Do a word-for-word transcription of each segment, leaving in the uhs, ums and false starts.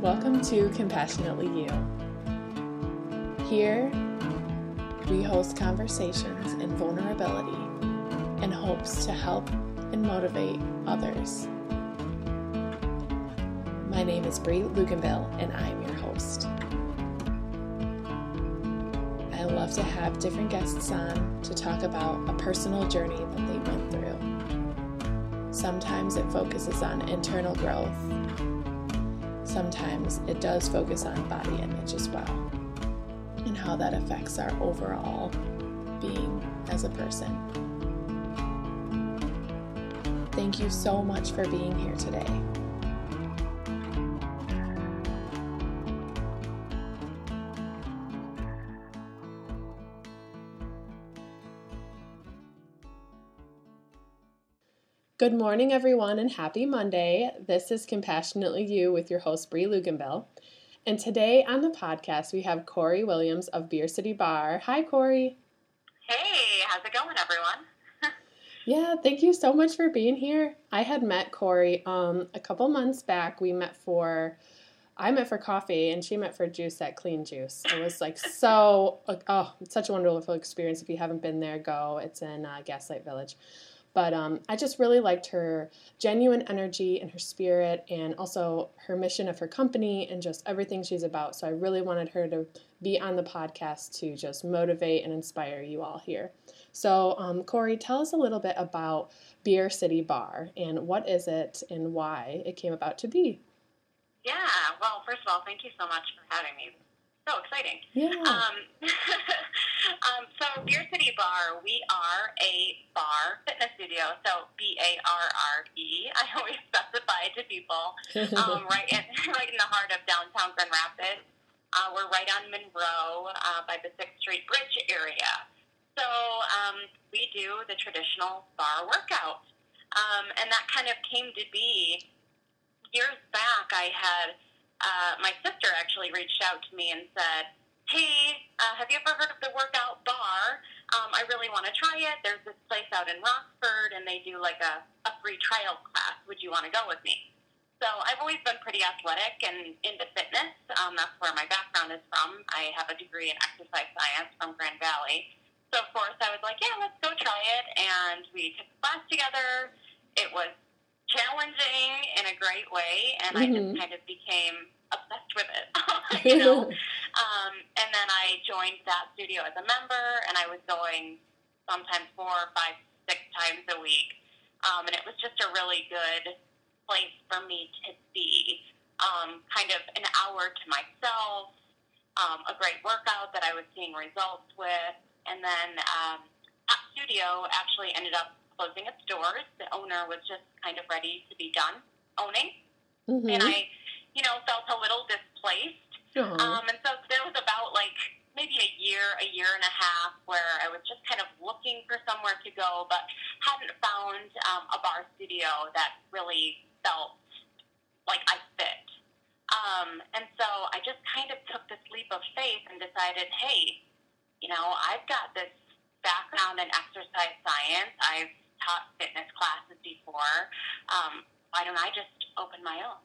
Welcome to Compassionately You. Here, we host conversations in vulnerability in hopes to help and motivate others. My name is Brie Lugenbill, and I'm your host. I love to have different guests on to talk about a personal journey that they went through. Sometimes it focuses on internal growth. Sometimes it does focus on body image as well, and how that affects our overall being as a person. Thank you so much for being here today. Good morning, everyone, and happy Monday. This is Compassionately You with your host, Brie Lugenbill. And today on the podcast, we have Cori Williams of Beer City Barre. Hi, Cori. Hey, how's it going, everyone? Yeah, thank you so much for being here. I had met Cori um, a couple months back. We met for, I met for coffee, and she met for juice at Clean Juice. It was like so, oh, it's such a wonderful experience. If you haven't been there, go. It's in uh, Gaslight Village. But um, I just really liked her genuine energy and her spirit, and also her mission of her company and just everything she's about. So I really wanted her to be on the podcast to just motivate and inspire you all here. So um, Cori, tell us a little bit about Beer City Barre and what is it and why it came about to be. Yeah, well, first of all, thank you so much for having me. So exciting. Yeah. Um, um, so Beer City Barre, we are a bar fitness studio, so B A R R E. I always specify to people, um, right, in, right in the heart of downtown Grand Rapids. Uh, we're right on Monroe uh, by the sixth street Bridge area. So um, we do the traditional bar workout, um, and that kind of came to be years back. I had... Uh, my sister actually reached out to me and said, hey, uh, have you ever heard of the workout bar? Um, I really want to try it. There's this place out in Rockford, and they do like a, a free trial class. Would you want to go with me? So I've always been pretty athletic and into fitness. Um, that's where my background is from. I have a degree in exercise science from Grand Valley. So, of course, I was like, yeah, let's go try it. And we took the class together. It was challenging in a great way, and mm-hmm. I just kind of became obsessed with it, you know. um, and then I joined that studio as a member, and I was going sometimes four or five, six times a week, um, and it was just a really good place for me to be, um, kind of an hour to myself, um, a great workout that I was seeing results with, and then um, that studio actually ended up closing its doors. The owner was just kind of ready to be done owning, mm-hmm. and I, you know, felt a little displaced. Uh-huh. Um, and so there was about like maybe a year, a year and a half, where I was just kind of looking for somewhere to go, but hadn't found um, a bar studio that really felt like I fit. Um, and so I just kind of took this leap of faith and decided, hey, you know, I've got this background in exercise science. I've taught fitness classes before. Um, why don't I just open my own?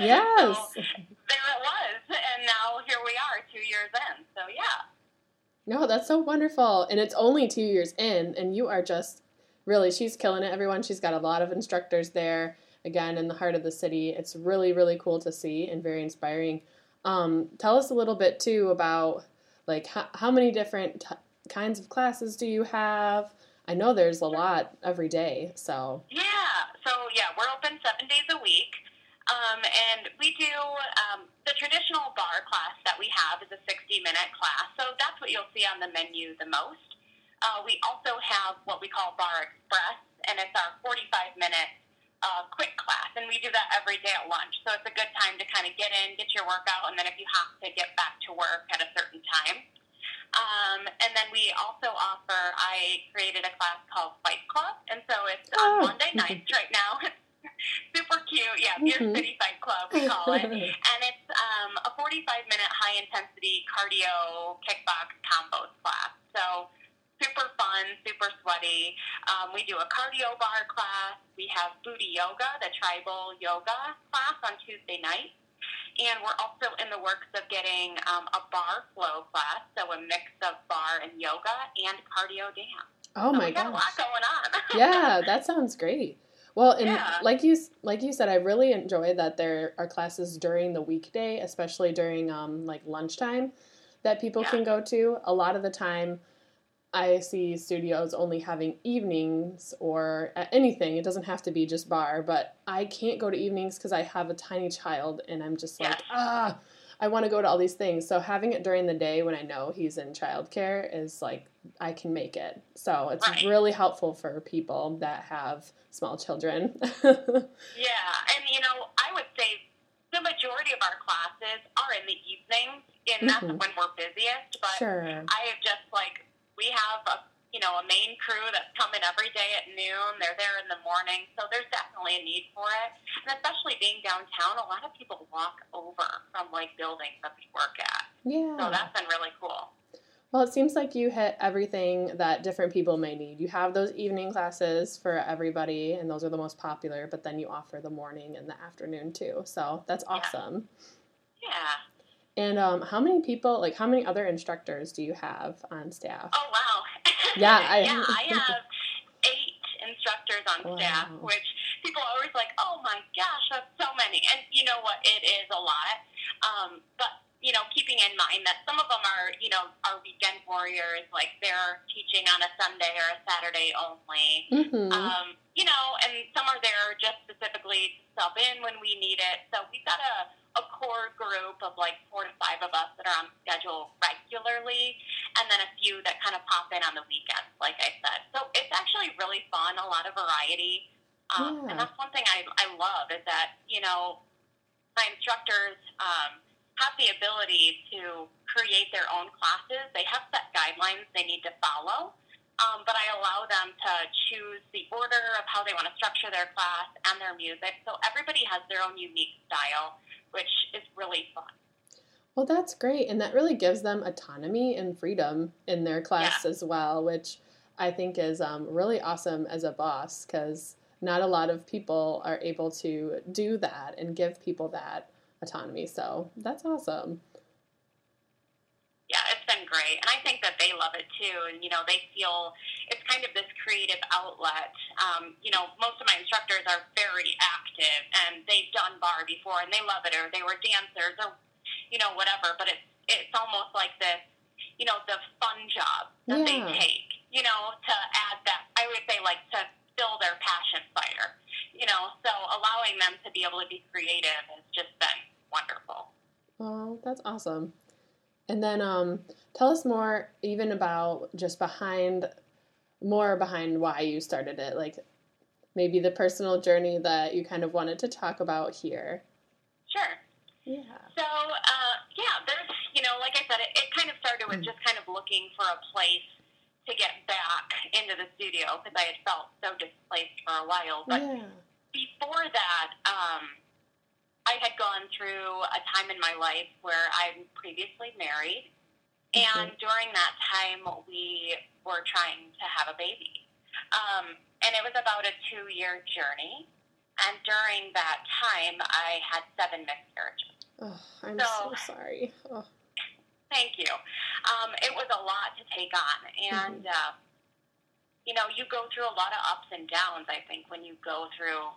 Yes. So there it was, and now here we are, two years in. So yeah. No, that's so wonderful, and it's only two years in, and you are just really. She's killing it, everyone. She's got a lot of instructors there. Again, in the heart of the city, it's really, really cool to see and very inspiring. Um, tell us a little bit too about like how, how many different T- kinds of classes do you have? I know there's a lot every day, so. Yeah, so yeah, we're open seven days a week, um, and we do, um, the traditional bar class that we have is a sixty-minute class, so that's what you'll see on the menu the most. Uh, we also have what we call Bar Express, and it's our forty-five-minute uh, quick class, and we do that every day at lunch, so it's a good time to kind of get in, get your workout, and then if you have to, get back to work at a certain time. Um, and then we also offer, I created a class called Fight Club, and so it's on oh. Monday nights right now. It's super cute. Yeah, mm-hmm. Beer City Fight Club, we call it. And it's um, a forty-five-minute high-intensity cardio kickbox combos class. So super fun, super sweaty. Um, we do a cardio bar class. We have booty yoga, the tribal yoga class on Tuesday nights. And we're also in the works of getting um, a bar flow class, so a mix of bar and yoga and cardio dance. Oh, so my gosh. We got a lot going on. Yeah, that sounds great. Well, and yeah. like you like you said, I really enjoy that there are classes during the weekday, especially during um, like lunchtime, that people yeah. can go to. A lot of the time, I see studios only having evenings or anything. It doesn't have to be just bar, but I can't go to evenings because I have a tiny child, and I'm just yeah. like, ah, I want to go to all these things. So having it during the day when I know he's in childcare is like, I can make it. So it's right. really helpful for people that have small children. Yeah, and you know, I would say the majority of our classes are in the evenings, and that's mm-hmm. when we're busiest, but sure. I have just like... We have a, you know, a main crew that's coming every day at noon. They're there in the morning. So there's definitely a need for it. And especially being downtown, a lot of people walk over from, like, buildings that we work at. Yeah. So that's been really cool. Well, it seems like you hit everything that different people may need. You have those evening classes for everybody, and those are the most popular, but then you offer the morning and the afternoon, too. So that's awesome. Yeah. yeah. And um, how many people, like, how many other instructors do you have on staff? Oh, wow. Yeah, I, yeah, I have eight instructors on wow. staff, which people are always like, oh, my gosh, that's so many. And you know what? It is a lot. Um, but, you know, keeping in mind that some of them are, you know, are weekend warriors. Like, they're teaching on a Sunday or a Saturday only. Mm-hmm. Um, you know, and some are there just specifically to sub in when we need it. So we've got a... a core group of like four to five of us that are on schedule regularly, and then a few that kind of pop in on the weekends, like I said. So it's actually really fun, a lot of variety. Um, yeah. And that's one thing I, I love is that, you know, my instructors um, have the ability to create their own classes. They have set guidelines they need to follow, um, but I allow them to choose the order of how they want to structure their class and their music. So everybody has their own unique style, which is really fun. Well, that's great. And that really gives them autonomy and freedom in their class yeah. as well, which I think is um, really awesome as a boss, because not a lot of people are able to do that and give people that autonomy. So that's awesome. Yeah, it's been great. And I think that they love it too. And, you know, they feel it's kind of this creative outlet. Um, you know, most of my instructors are very active, and they've done bar before and they love it, or they were dancers or, you know, whatever. But it's, it's almost like this, you know, the fun job that yeah. they take, you know, to add that, I would say, like, to fill their passion fire, you know. So allowing them to be able to be creative has just been wonderful. Oh, that's awesome. And then um, tell us more even about just behind, more behind why you started it, like maybe the personal journey that you kind of wanted to talk about here. Sure. Yeah. So, uh, yeah, there's, you know, like I said, it, it kind of started with just kind of looking for a place to get back into the studio because I had felt so displaced for a while. But yeah. before that, um, I had gone through a time in my life where I'm previously married, and mm-hmm. during that time, we were trying to have a baby. Um, and it was about a two-year journey, and during that time, I had seven miscarriages. Oh, I'm so, so sorry. Oh. Thank you. Um, it was a lot to take on, and, mm-hmm. uh, you know, you go through a lot of ups and downs, I think, when you go through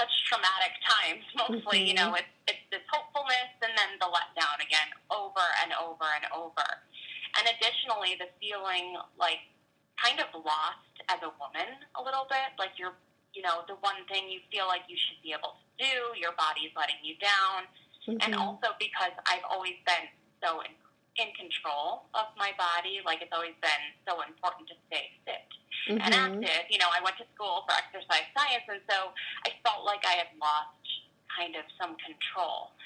such traumatic times. Mostly, mm-hmm. you know, it's, it's this hopefulness and then the letdown again over and over and over. And additionally, the feeling like kind of lost as a woman a little bit, like you're, you know, the one thing you feel like you should be able to do, your body's letting you down. Mm-hmm. And also because I've always been so in, in control of my body, like it's always been so important to stay fit. Mm-hmm. And active, you know, I went to school for exercise science, and so I felt like I had lost kind of some control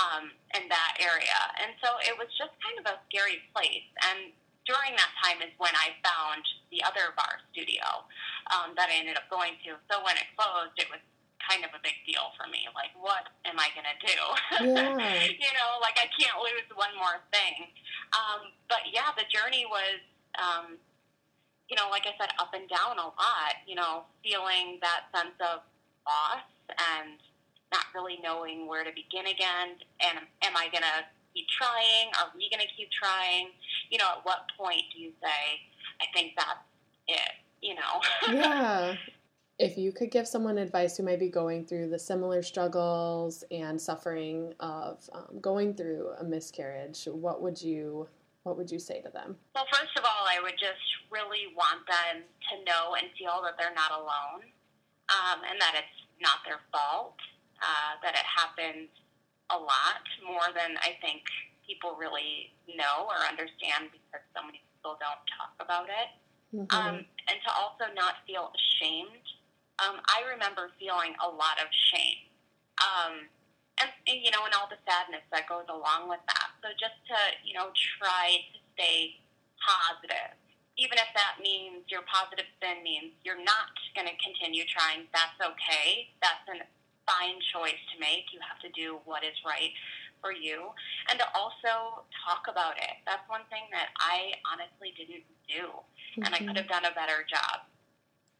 um, in that area. And so it was just kind of a scary place. And during that time is when I found the other bar studio um, that I ended up going to. So when it closed, it was kind of a big deal for me. Like, what am I going to do? Yeah. You know, like I can't lose one more thing. Um, but yeah, the journey was... Um, you know, like I said, up and down a lot, you know, feeling that sense of loss and not really knowing where to begin again. And am I going to keep trying? Are we going to keep trying? You know, at what point do you say, I think that's it, you know? Yeah. If you could give someone advice who might be going through the similar struggles and suffering of um, going through a miscarriage, what would you what would you say to them? Well, first of all, I would just really want them to know and feel that they're not alone, um, and that it's not their fault, uh, that it happens a lot more than I think people really know or understand because so many people don't talk about it, mm-hmm. um, and to also not feel ashamed. Um, I remember feeling a lot of shame, um, and, and, you know, and all the sadness that goes along with that. So just to, you know, try to stay positive, even if that means your positive spin means you're not going to continue trying. That's okay. That's a fine choice to make. You have to do what is right for you, and to also talk about it. That's one thing that I honestly didn't do, mm-hmm. and I could have done a better job.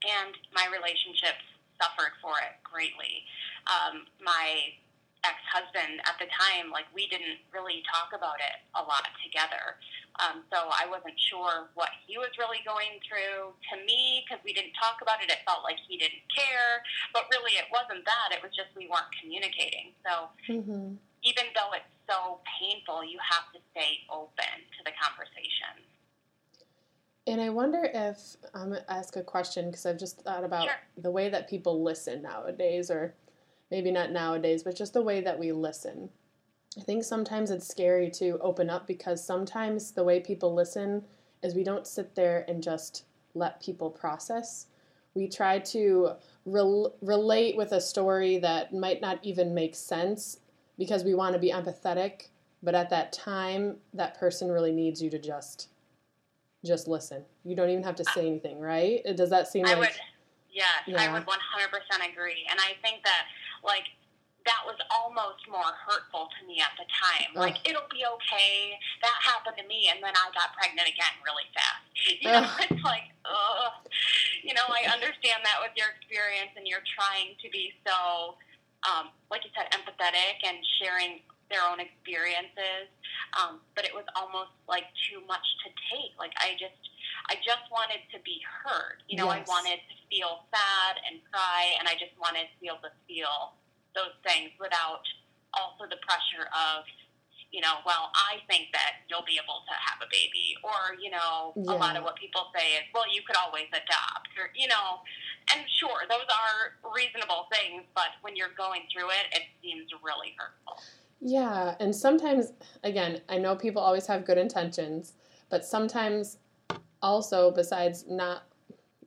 And my relationships suffered for it greatly. Um, my ex-husband at the time, like, we didn't really talk about it a lot together. Um, so I wasn't sure what he was really going through. To me, because we didn't talk about it, it felt like he didn't care. But really, it wasn't that. It was just we weren't communicating. So mm-hmm. even though it's so painful, you have to stay open to the conversation. And I wonder if, I'm going to ask a question because I've just thought about sure. the way that people listen nowadays, or maybe not nowadays, but just the way that we listen. I think sometimes it's scary to open up because sometimes the way people listen is we don't sit there and just let people process. We try to rel- relate with a story that might not even make sense because we want to be empathetic, but at that time, that person really needs you to just Just listen. You don't even have to say anything, right? Does that seem I like... I would, yes, yeah. I would one hundred percent agree. And I think that, like, that was almost more hurtful to me at the time. Ugh. Like, it'll be okay. That happened to me, and then I got pregnant again really fast. You know, ugh. It's like, ugh. You know, I understand that with your experience, and you're trying to be so, um, like you said, empathetic and sharing their own experiences, um, but it was almost like too much to take. Like I just, I just wanted to be heard. You know, yes. I wanted to feel sad and cry, and I just wanted to be able to feel those things without also the pressure of, you know, well, I think that you'll be able to have a baby, or you know, yeah. a lot of what people say is, well, you could always adopt, or you know, and sure, those are reasonable things, but when you're going through it, it seems really hurtful. Yeah, and sometimes, again, I know people always have good intentions, but sometimes also, besides not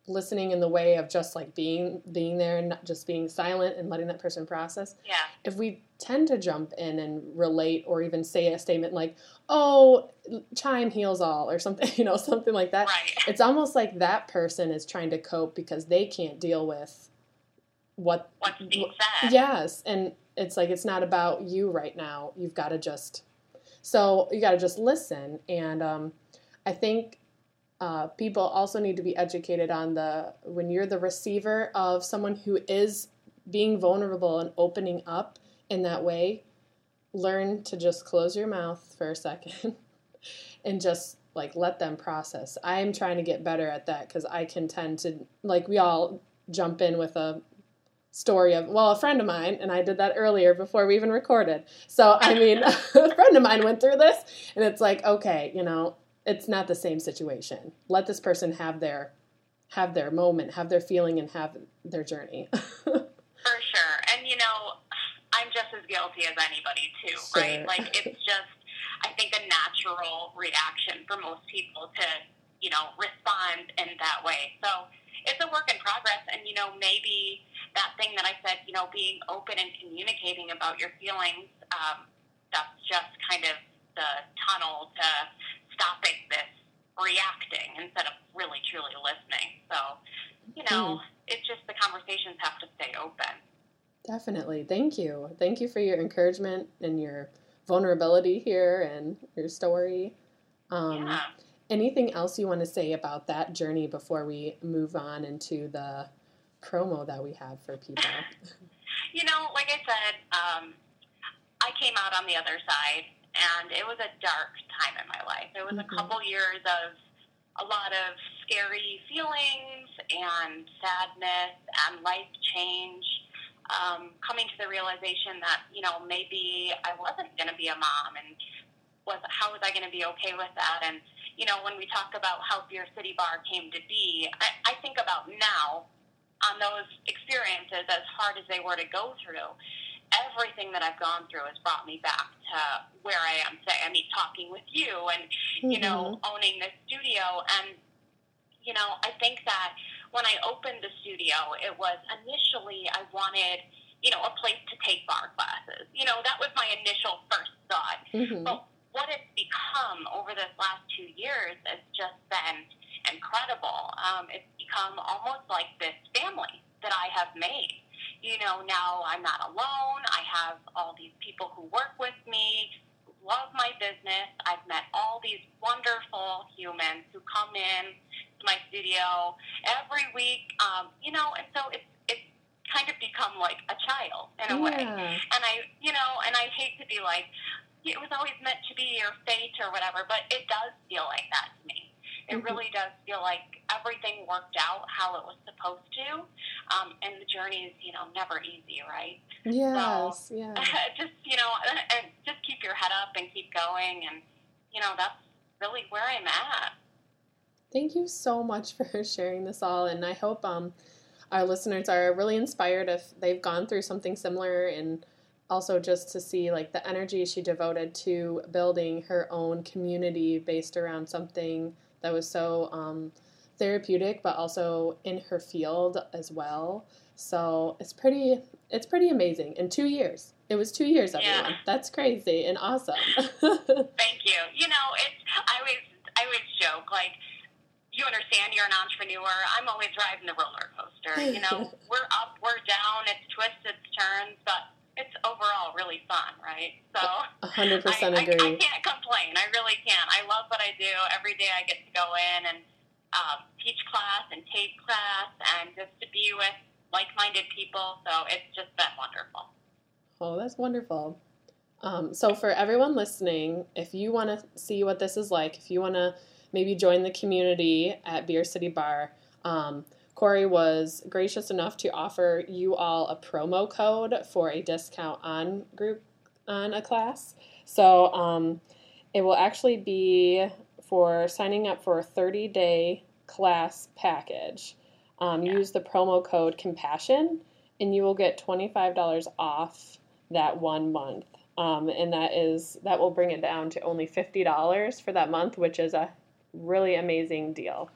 listening in the way of just, like, being being there and not just being silent and letting that person process, yeah. if we tend to jump in and relate or even say a statement like, oh, chime heals all or something, you know, something like that, right. It's almost like that person is trying to cope because they can't deal with what... What's being said. Yes, and... It's like, it's not about you right now. You've got to just, so you got to just listen. And um, I think uh, people also need to be educated on the, when you're the receiver of someone who is being vulnerable and opening up in that way, learn to just close your mouth for a second and just like let them process. I'm trying to get better at that because I can tend to, like we all jump in with a story of, well, a friend of mine, and I did that earlier before we even recorded. So, I mean, a friend of mine went through this, and it's like, okay, you know, it's not the same situation. Let this person have their, have their moment, have their feeling, and have their journey. For sure. And, you know, I'm just as guilty as anybody, too, sure. right? Like, it's just, I think, a natural reaction for most people to, you know, respond in that way. So, it's a work in progress, and, you know, maybe that thing that I said, you know, being open and communicating about your feelings, um, that's just kind of the tunnel to stopping this reacting instead of really, truly listening. So, you know, mm. it's just the conversations have to stay open. Definitely. Thank you. Thank you for your encouragement and your vulnerability here and your story. Um, yeah. Anything else you want to say about that journey before we move on into the promo that we have for people? You know, like I said, um, I came out on the other side, and it was a dark time in my life. It was mm-hmm. a couple years of a lot of scary feelings and sadness and life change, um, coming to the realization that, you know, maybe I wasn't going to be a mom, and was, how was I going to be okay with that? And, you know, when we talk about how Beer City Barre came to be, I, I think about now on those experiences, as hard as they were to go through, everything that I've gone through has brought me back to where I am today. I mean, talking with you and, you mm-hmm. know, owning this studio. And, you know, I think that when I opened the studio, it was initially I wanted, you know, a place to take barre classes. You know, that was my initial first thought. Mm-hmm. But what it's become over this last two years has just been incredible. Um, it's become almost like this family that I have made. You know, now I'm not alone. I have all these people who work with me, who love my business. I've met all these wonderful humans who come in to my studio every week. Um, you know, and so it's it's kind of become like a child in a yeah. way. And I, you know, and I hate to be like, it was always meant to be or fate or whatever, but it does feel like that to me. It mm-hmm. really does feel like everything worked out how it was supposed to, um, and the journey is, you know, never easy, right? Yes, so, yeah. Just, you know, and just keep your head up and keep going, and, you know, that's really where I'm at. Thank you so much for sharing this all, and I hope um, our listeners are really inspired if they've gone through something similar, and also just to see, like, the energy she devoted to building her own community based around something that was so um, therapeutic, but also in her field as well. So it's pretty, it's pretty amazing. In two years, it was two years, everyone. Yeah. That's crazy and awesome. Thank you. You know, it's I always I always joke, like, you understand, you're an entrepreneur. I'm always riding the roller coaster. You know, we're up, we're down. It's twists, it's turns, but it's overall really fun, right? So one hundred percent I, agree. I, I can't complain. I really can't. I love what I do. Every day I get to go in and um, teach class and take class and just to be with like-minded people. So it's just been wonderful. Oh, that's wonderful. Um, so for everyone listening, if you want to see what this is like, if you want to maybe join the community at Beer City Barre, um, Cori was gracious enough to offer you all a promo code for a discount on group on a class. So um, it will actually be for signing up for a thirty-day class package. Um, yeah. Use the promo code Compassion, and you will get twenty-five dollars off that one month. Um, and that is that will bring it down to only fifty dollars for that month, which is a really amazing deal.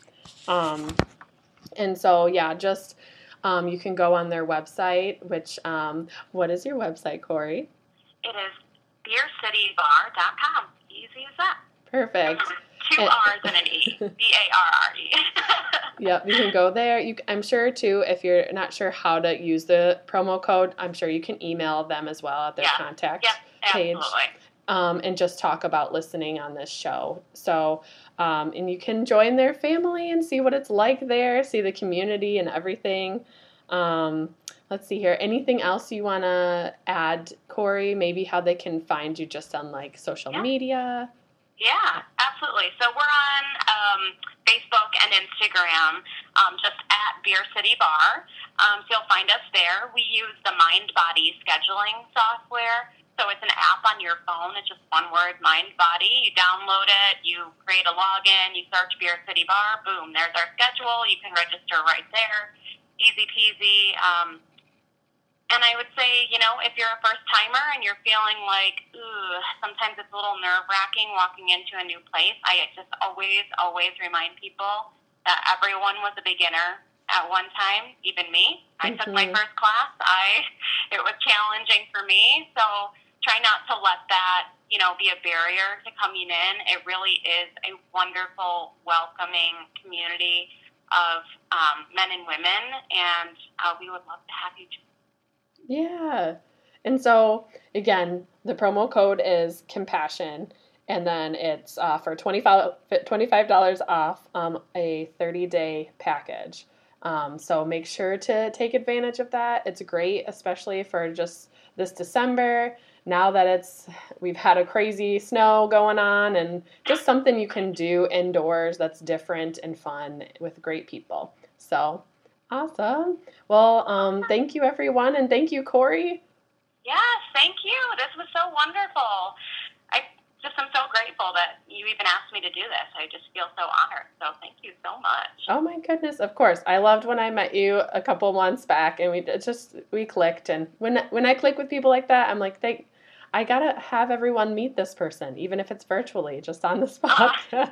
Um, And so, yeah, just um, you can go on their website, which, um, what is your website, Cori? It is beer city barre dot com. Easy as that. Perfect. Two it, R's and an E. B A R R E. Yep, you can go there. You, I'm sure, too, if you're not sure how to use the promo code, I'm sure you can email them as well at their yeah. contact yeah, page. Um, and just talk about listening on this show. So, um, and you can join their family and see what it's like there, see the community and everything. Um, let's see here. Anything else you want to add, Cori? Maybe how they can find you just on, like, social yeah. media? Yeah, absolutely. So we're on um, Facebook and Instagram, um, just at Beer City Barre. Um, so you'll find us there. We use the Mind Body scheduling software. So it's an app on your phone. It's just one word, Mind Body. You download it. You create a login. You search Beer City Barre. Boom, there's our schedule. You can register right there. Easy peasy. Um, and I would say, you know, if you're a first-timer and you're feeling like, ooh, sometimes it's a little nerve-wracking walking into a new place, I just always, always remind people that everyone was a beginner at one time, even me. I mm-hmm. took my first class. I It was challenging for me, so try not to let that, you know, be a barrier to coming in. It really is a wonderful, welcoming community of um, men and women, and uh, we would love to have you join. Yeah. And so, again, the promo code is Compassion, and then it's uh, for twenty-five dollars off um, a thirty-day package. Um, so make sure to take advantage of that. It's great, especially for just this December. Now that it's, we've had a crazy snow going on, and just something you can do indoors that's different and fun with great people. So awesome. Well, um, thank you everyone. And thank you, Cori. Yes, thank you. This was so wonderful. I just am so grateful that you even asked me to do this. I just feel so honored. So thank you so much. Oh my goodness. Of course. I loved when I met you a couple months back, and we just, we clicked. And when, when I click with people like that, I'm like, thank I gotta have everyone meet this person, even if it's virtually, just on the spot. Uh,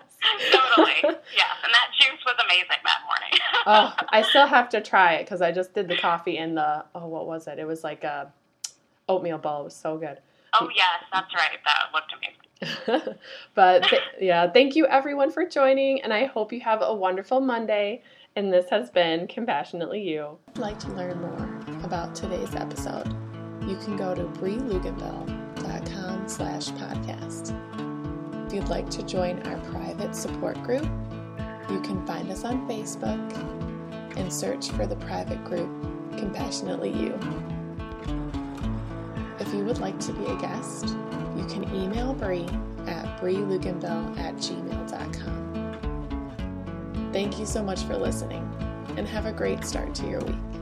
totally, yes. And that juice was amazing that morning. Oh, I still have to try it because I just did the coffee and the oh, what was it? It was like a oatmeal bowl. It was so good. Oh yes, that's right. That looked amazing. But th- yeah, thank you everyone for joining, and I hope you have a wonderful Monday. And this has been Compassionately You. If you'd like to learn more about today's episode, you can go to brielugenbill.com slash podcast. If you'd like to join our private support group, you can find us on Facebook and search for the private group Compassionately You. If you would like to be a guest, you can email Brie at brielugenbill at gmail.com. Thank you so much for listening, and have a great start to your week.